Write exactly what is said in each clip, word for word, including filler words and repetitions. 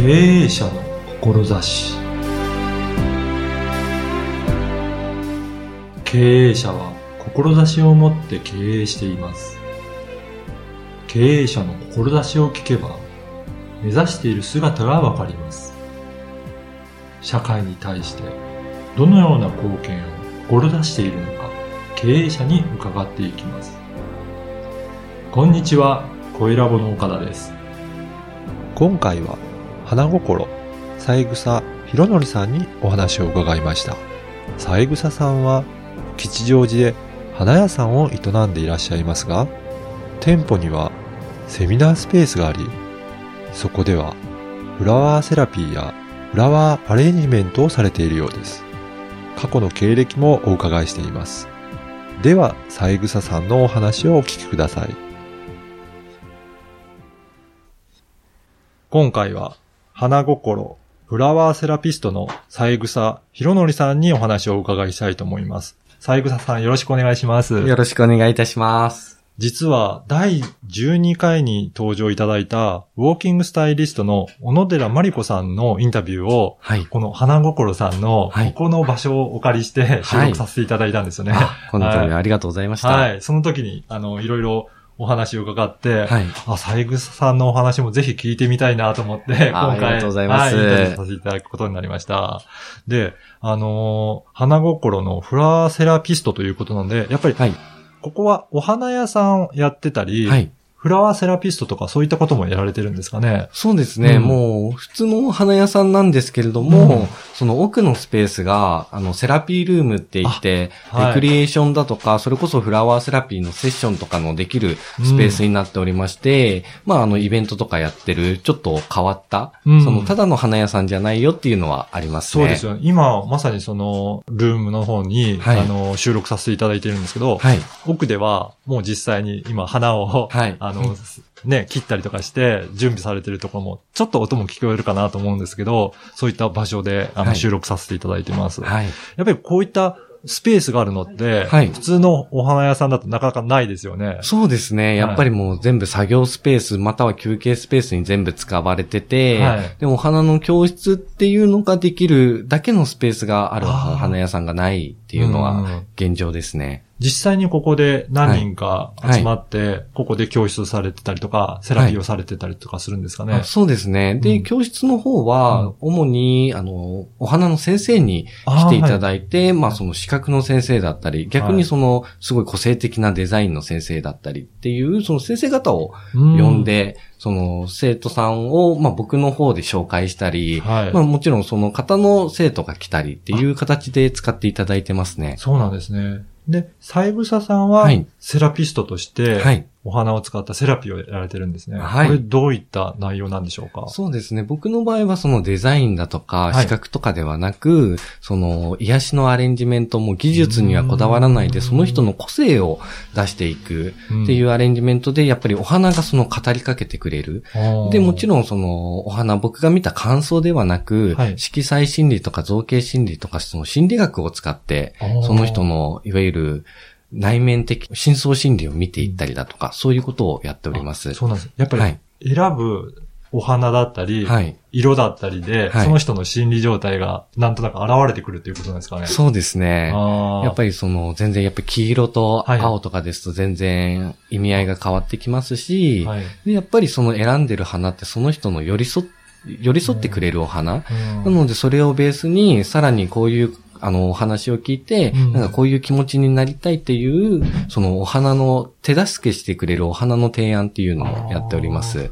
経営者の志。経営者は志を持って経営しています。経営者の志を聞けば、目指している姿がわかります。社会に対してどのような貢献を志しているのか、経営者に伺っていきます。こんにちは、声ラボの岡田です。今回は花心三枝博則さんにお話を伺いました。三枝さんは吉祥寺で花屋さんを営んでいらっしゃいますが、店舗にはセミナースペースがあり、そこではフラワーセラピーやフラワーアレンジメントをされているようです。過去の経歴もお伺いしています。では三枝さんのお話をお聞きください。今回は花心フラワーセラピストの三枝博則さんにお話をお伺いしたいと思います。三枝さん、よろしくお願いします。よろしくお願いいたします。実はだいじゅうにかいに登場いただいたウォーキングスタイリストの小野寺真理子さんのインタビューを、はい、この花心さんのここの場所をお借りして収録させていただいたんですよね。はいはい、この度はありがとうございました。はい、はい、その時にあのいろいろお話を伺って、はい、あ、三枝さんのお話もぜひ聞いてみたいなと思って、今回、ありがとうございます。はい、インタビューさせていただくことになりました。で、あの、花心のフラワーセラピストということなんで、やっぱり、はい、ここはお花屋さんをやってたり、はい、フラワーセラピストとかそういったこともやられてるんですかね。そうですね、うん、もう普通のお花屋さんなんですけれども、うん、その奥のスペースがあのセラピールームって言って、はい、レクリエーションだとか、それこそフラワーセラピーのセッションとかのできるスペースになっておりまして、うん、まああのイベントとかやってるちょっと変わった、うん、そのただの花屋さんじゃないよっていうのはありますね。そうですよね。今まさにそのルームの方に、はい、あの収録させていただいてるんですけど、はい、奥ではもう実際に今花を、はい、あの、ね、切ったりとかして準備されてるところも、ちょっと音も聞こえるかなと思うんですけど、そういった場所であの収録させていただいてます。はいはい、やっぱりこういったスペースがあるのって、はい、普通のお花屋さんだとなかなかないですよね。そうですね。やっぱりもう全部作業スペース、または休憩スペースに全部使われてて、はい、でもお花の教室っていうのができるだけのスペースがある花屋さんがないっていうのは現状ですね。実際にここで何人か集まって、はいはい、ここで教室されてたりとか、セラピーをされてたりとかするんですかね。はい、そうですね。で、うん、教室の方は、主に、あの、お花の先生に来ていただいて、あ、はい、まあ、その資格の先生だったり、逆にその、すごい個性的なデザインの先生だったりっていう、その先生方を呼んで、うん、その生徒さんを、まあ、僕の方で紹介したり、はい、まあ、もちろんその方の生徒が来たりっていう形で使っていただいてますね。そうなんですね。で、三枝さんはセラピストとしてお花を使ったセラピーをやられてるんですね。はい、これどういった内容なんでしょうか。はい、そうですね。僕の場合はそのデザインだとか資格とかではなく、はい、その癒しのアレンジメントも技術にはこだわらないで、その人の個性を出していくっていうアレンジメントで、やっぱりお花がその語りかけてくれる。で、もちろんそのお花、僕が見た感想ではなく、はい、色彩心理とか造形心理とかその心理学を使って、その人のいわゆる内面的深層心理を見ていったりだとか、そういうことをやっております。そうなんです。やっぱり選ぶお花だったり、はい、色だったりで、はい、その人の心理状態がなんとなく現れてくるということなんですかね。そうですね。やっぱりその全然やっぱり黄色と青とかですと全然意味合いが変わってきますし、はい、でやっぱりその選んでる花ってその人の寄り添寄り添ってくれるお花、うん、なのでそれをベースにさらにこういうあの、お話を聞いて、なんかこういう気持ちになりたいっていう、うん、そのお花の手助けしてくれるお花の提案っていうのをやっております。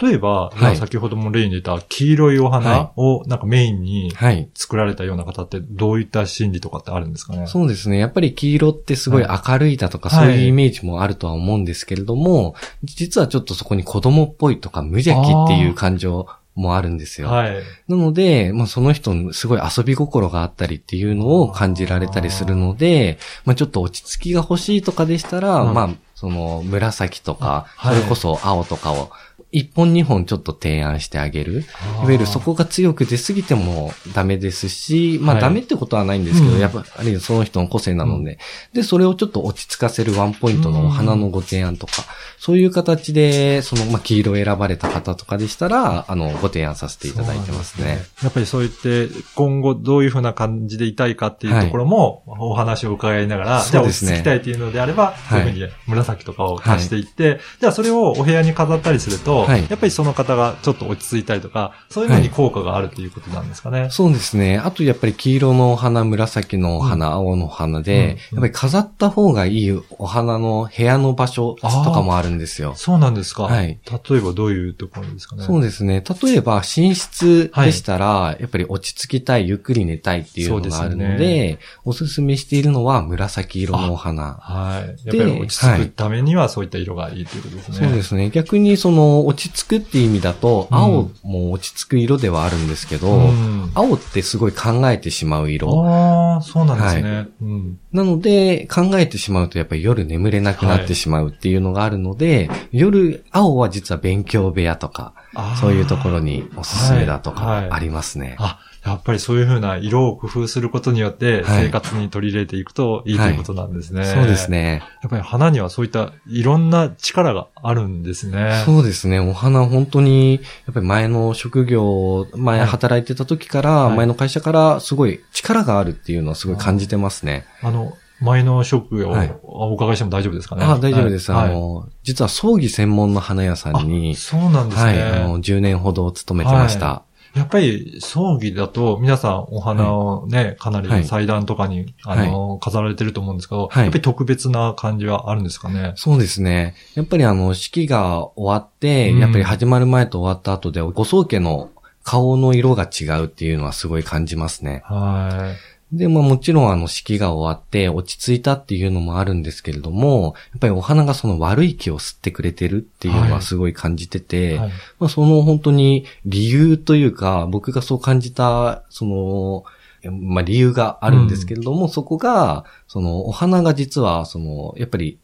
例えば、はい、先ほども例に出た黄色いお花をなんかメインに作られたような方ってどういった心理とかってあるんですかね。はい、そうですね。やっぱり黄色ってすごい明るいだとか、はい、そういうイメージもあるとは思うんですけれども、はい、実はちょっとそこに子供っぽいとか無邪気っていう感情もあるんですよ。はい、なので、まあ、その人のすごい遊び心があったりっていうのを感じられたりするので、まあ、ちょっと落ち着きが欲しいとかでしたら、うん、まあ、その紫とか、はい、それこそ青とかを一本二本ちょっと提案してあげる。いわゆるそこが強く出すぎてもダメですし、まあダメってことはないんですけど、はい、やっぱりその人の個性なので、うん、で、それをちょっと落ち着かせるワンポイントのお花のご提案とか、うん、そういう形で、その、まあ黄色を選ばれた方とかでしたら、あの、ご提案させていただいてますね。やっぱりそういって、今後どういうふうな感じでいたいかっていうところも、お話を伺いながら、はい、じゃあ落ち着きたいっていうのであれば、そういうふうに紫とかを足していって、はい、じゃあそれをお部屋に飾ったりすると、はい、やっぱりその方がちょっと落ち着いたりとか、そういうのに効果があるということなんですかね、はい、そうですね。あとやっぱり黄色のお花、紫のお花、うん、青のお花で、うんうん、やっぱり飾った方がいいお花の部屋の場所とかもあるんですよ。そうなんですか。はい。例えばどういうところですかね。そうですね。例えば寝室でしたら、はい、やっぱり落ち着きたい、ゆっくり寝たいっていうのがあるので、そうですね、おすすめしているのは紫色のお花。はい。やっぱり落ち着くためにはそういった色がいいということですね。はい、そうですね。逆にその、落ち着くって意味だと、青も落ち着く色ではあるんですけど、うん、青ってすごい考えてしまう色。ああ、そうなんですね、はいうん。なので、考えてしまうとやっぱり夜眠れなくなってしまうっていうのがあるので、はい、夜、青は実は勉強部屋とか、そういうところにおすすめだとかありますね。はいはい、あやっぱりそういう風な色を工夫することによって生活に取り入れていくといい、はい、ということなんですね、はい。そうですね。やっぱり花にはそういったいろんな力があるんですね。そうですね。お花本当にやっぱり前の職業、前働いてた時から、はい、前の会社からすごい力があるっていうのはすごい感じてますね。あの前の職業をお伺いしても大丈夫ですかね。はい、あ、大丈夫です。はい、あの実は葬儀専門の花屋さんに、そうなんですね。はい、あのじゅうねんほど勤めてました。はいやっぱり葬儀だと皆さんお花をね、はい、かなり祭壇とかに、はい、あの飾られてると思うんですけど、はい、やっぱり特別な感じはあるんですかね。そうですね。やっぱりあの式が終わって、うん、やっぱり始まる前と終わった後でご宗家の顔の色が違うっていうのはすごい感じますね。はい。で、まあもちろんあの式が終わって落ち着いたっていうのもあるんですけれども、やっぱりお花がその悪い気を吸ってくれてるっていうのはすごい感じてて、はいはい、まあその本当に理由というか、僕がそう感じた、その、まあ理由があるんですけれども、うん、そこが、そのお花が実はその、やっぱり、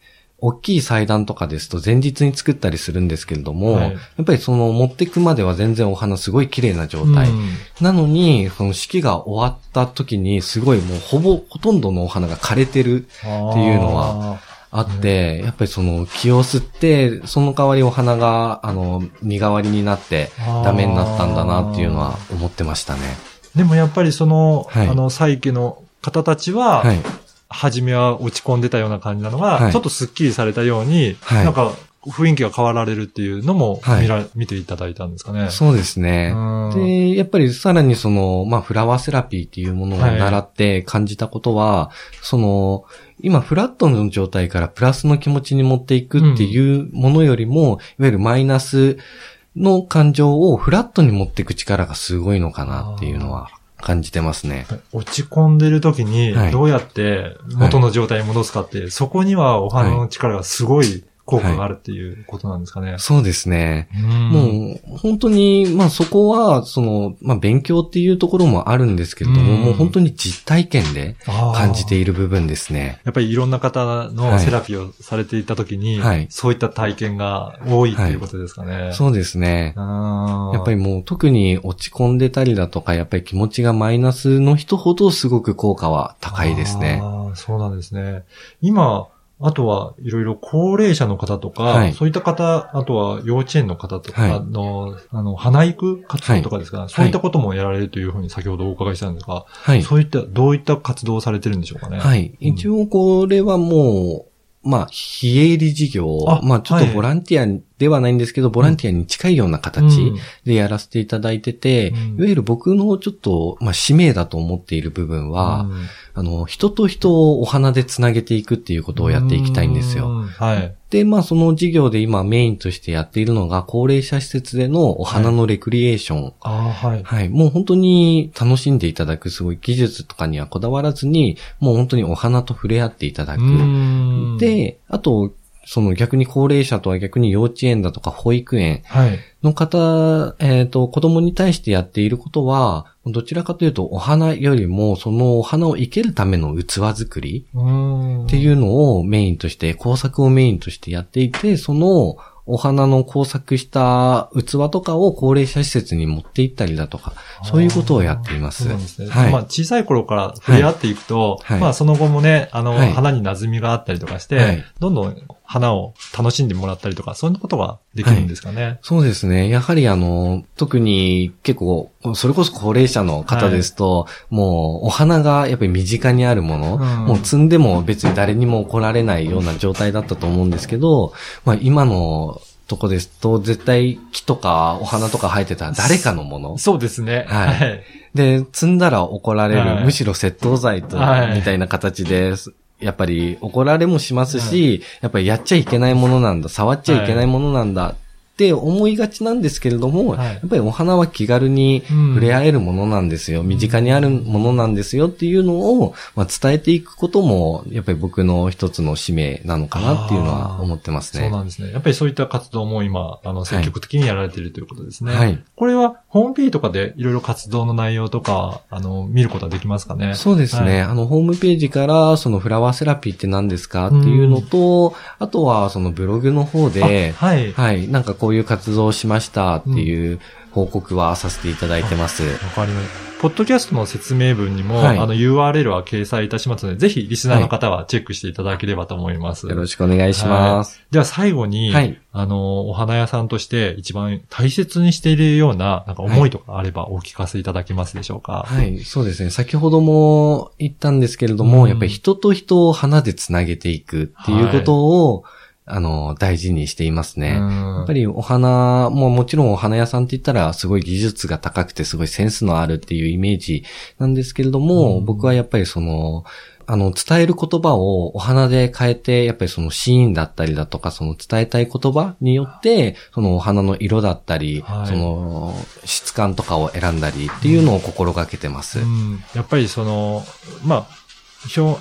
大きい祭壇とかですと前日に作ったりするんですけれども、はい、やっぱりその持ってくまでは全然お花すごい綺麗な状態、うん、なのにその式が終わった時にすごいもうほぼほとんどのお花が枯れてるっていうのはあって、やっぱりその気を吸ってその代わりお花があの身代わりになってダメになったんだなっていうのは思ってましたね。でもやっぱりその、はい、あの祭家の方たちは、はい初めは落ち込んでたような感じなのが、はい、ちょっとスッキリされたように、はい、なんか雰囲気が変わられるっていうのも見ら、はい、見ていただいたんですかね。そうですね。で、やっぱりさらにその、まあフラワーセラピーっていうものを習って感じたことは、はい、その、今フラットの状態からプラスの気持ちに持っていくっていうものよりも、うん、いわゆるマイナスの感情をフラットに持っていく力がすごいのかなっていうのは。感じてますね。落ち込んでる時にどうやって元の状態に戻すかって、はい、そこにはお花の力がすごい効果があるっていうことなんですかね。はい、そうですね。もう本当にまあそこはそのまあ勉強っていうところもあるんですけれども、もう本当に実体験で感じている部分ですね。やっぱりいろんな方のセラピーをされていた時に、はいはい、そういった体験が多いっていうことですかね。はい、そうですね。やっぱりもう特に落ち込んでたりだとか、やっぱり気持ちがマイナスの人ほどすごく効果は高いですね。ああ、そうなんですね。今、あとはいろいろ高齢者の方とか、はい、そういった方、あとは幼稚園の方とかの、はい、あの、花育活動とかですかね、はい、そういったこともやられるというふうに先ほどお伺いしたんですが、はい、そういった、どういった活動をされてるんでしょうかね。はい。一応これはもう、まあ、非営利事業、まあちょっとボランティアではないんですけど、はい、ボランティアに近いような形でやらせていただいてて、うん、いわゆる僕のちょっと、まあ使命だと思っている部分は、うん、あの、人と人をお花でつなげていくっていうことをやっていきたいんですよ。うんはい、で、まあその事業で今メインとしてやっているのが、高齢者施設でのお花のレクリエーション。はい、あはい、はい。もう本当に楽しんでいただく、すごい技術とかにはこだわらずに、もう本当にお花と触れ合っていただく。うんで、あと、その逆に高齢者とは逆に幼稚園だとか保育園の方、はい、えっと、子供に対してやっていることは、どちらかというとお花よりもそのお花を生けるための器作りっていうのをメインとして、工作をメインとしてやっていて、そのお花の工作した器とかを高齢者施設に持って行ったりだとか、そういうことをやっています。そうですね。はい。まあ小さい頃から触れ合っていくと、はい、まあその後もね、あの、はい、花に馴染みがあったりとかして、はい、どんどん花を楽しんでもらったりとか、そういうことができるんですかね。はい、そうですね。やはりあの、特に結構、それこそ高齢者の方ですと、はい、もうお花がやっぱり身近にあるもの、うん、もう摘んでも別に誰にも怒られないような状態だったと思うんですけど、まあ今の、とこですと、絶対木とかお花とか生えてたら誰かのもの。そうですね。はい。で、摘んだら怒られる、はい、むしろ窃盗罪と、はい、みたいな形です。やっぱり怒られもしますし、はい、やっぱりやっちゃいけないものなんだ、触っちゃいけないものなんだ、はい、って思いがちなんですけれども、はい、やっぱりお花は気軽に触れ合えるものなんですよ、うん、身近にあるものなんですよっていうのを、まあ、伝えていくこともやっぱり僕の一つの使命なのかなっていうのは思ってますね。そうなんですね。やっぱりそういった活動も今あの積極的にやられているということですね。はい、これはホームページとかでいろいろ活動の内容とかあの見ることはできますかね。そうですね、はい、あのホームページからそのフラワーセラピーって何ですかっていうのと、うん、あとはそのブログの方で、はい、はい、なんかこうこういう活動をしましたっていう報告はさせていただいてます。うん、わかります。ポッドキャストの説明文にも、はい、あの ユーアールエル は掲載いたしますので、ぜひリスナーの方はチェックしていただければと思います。はい、よろしくお願いします。はい、では最後に、はい、あのお花屋さんとして一番大切にしているようななんか思いとかあればお聞かせいただけますでしょうか。はい、はい、そうですね。先ほども言ったんですけれども、うん、やっぱり人と人を花でつなげていくっていうことを、はい、あの、大事にしていますね。やっぱりお花ももちろんお花屋さんって言ったらすごい技術が高くてすごいセンスのあるっていうイメージなんですけれども、僕はやっぱりその、あの、伝える言葉をお花で変えて、やっぱりそのシーンだったりだとか、その伝えたい言葉によって、そのお花の色だったり、はい、その質感とかを選んだりっていうのを心がけてます。うん、やっぱりその、まあ、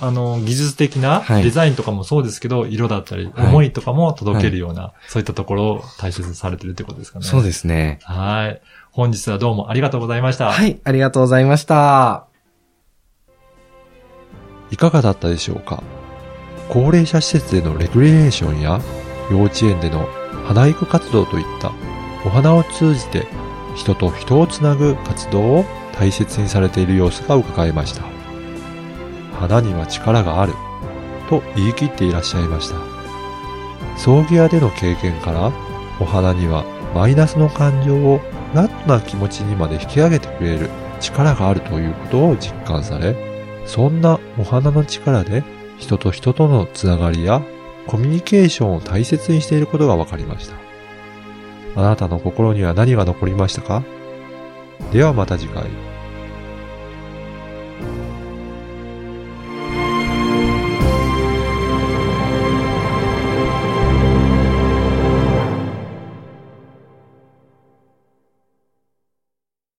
あの、技術的なデザインとかもそうですけど、はい、色だったり、はい、思いとかも届けるような、はい、そういったところを大切にされているということですかね。そうですね。はい。本日はどうもありがとうございました。はい、ありがとうございました。いかがだったでしょうか。高齢者施設でのレクリエーションや、幼稚園での花育活動といった、お花を通じて人と人をつなぐ活動を大切にされている様子が伺えました。花には力があると言い切っていらっしゃいました。葬儀屋での経験から、お花にはマイナスの感情をフラットな気持ちにまで引き上げてくれる力があるということを実感され、そんなお花の力で人と人とのつながりやコミュニケーションを大切にしていることが分かりました。あなたの心には何が残りましたか？ではまた次回。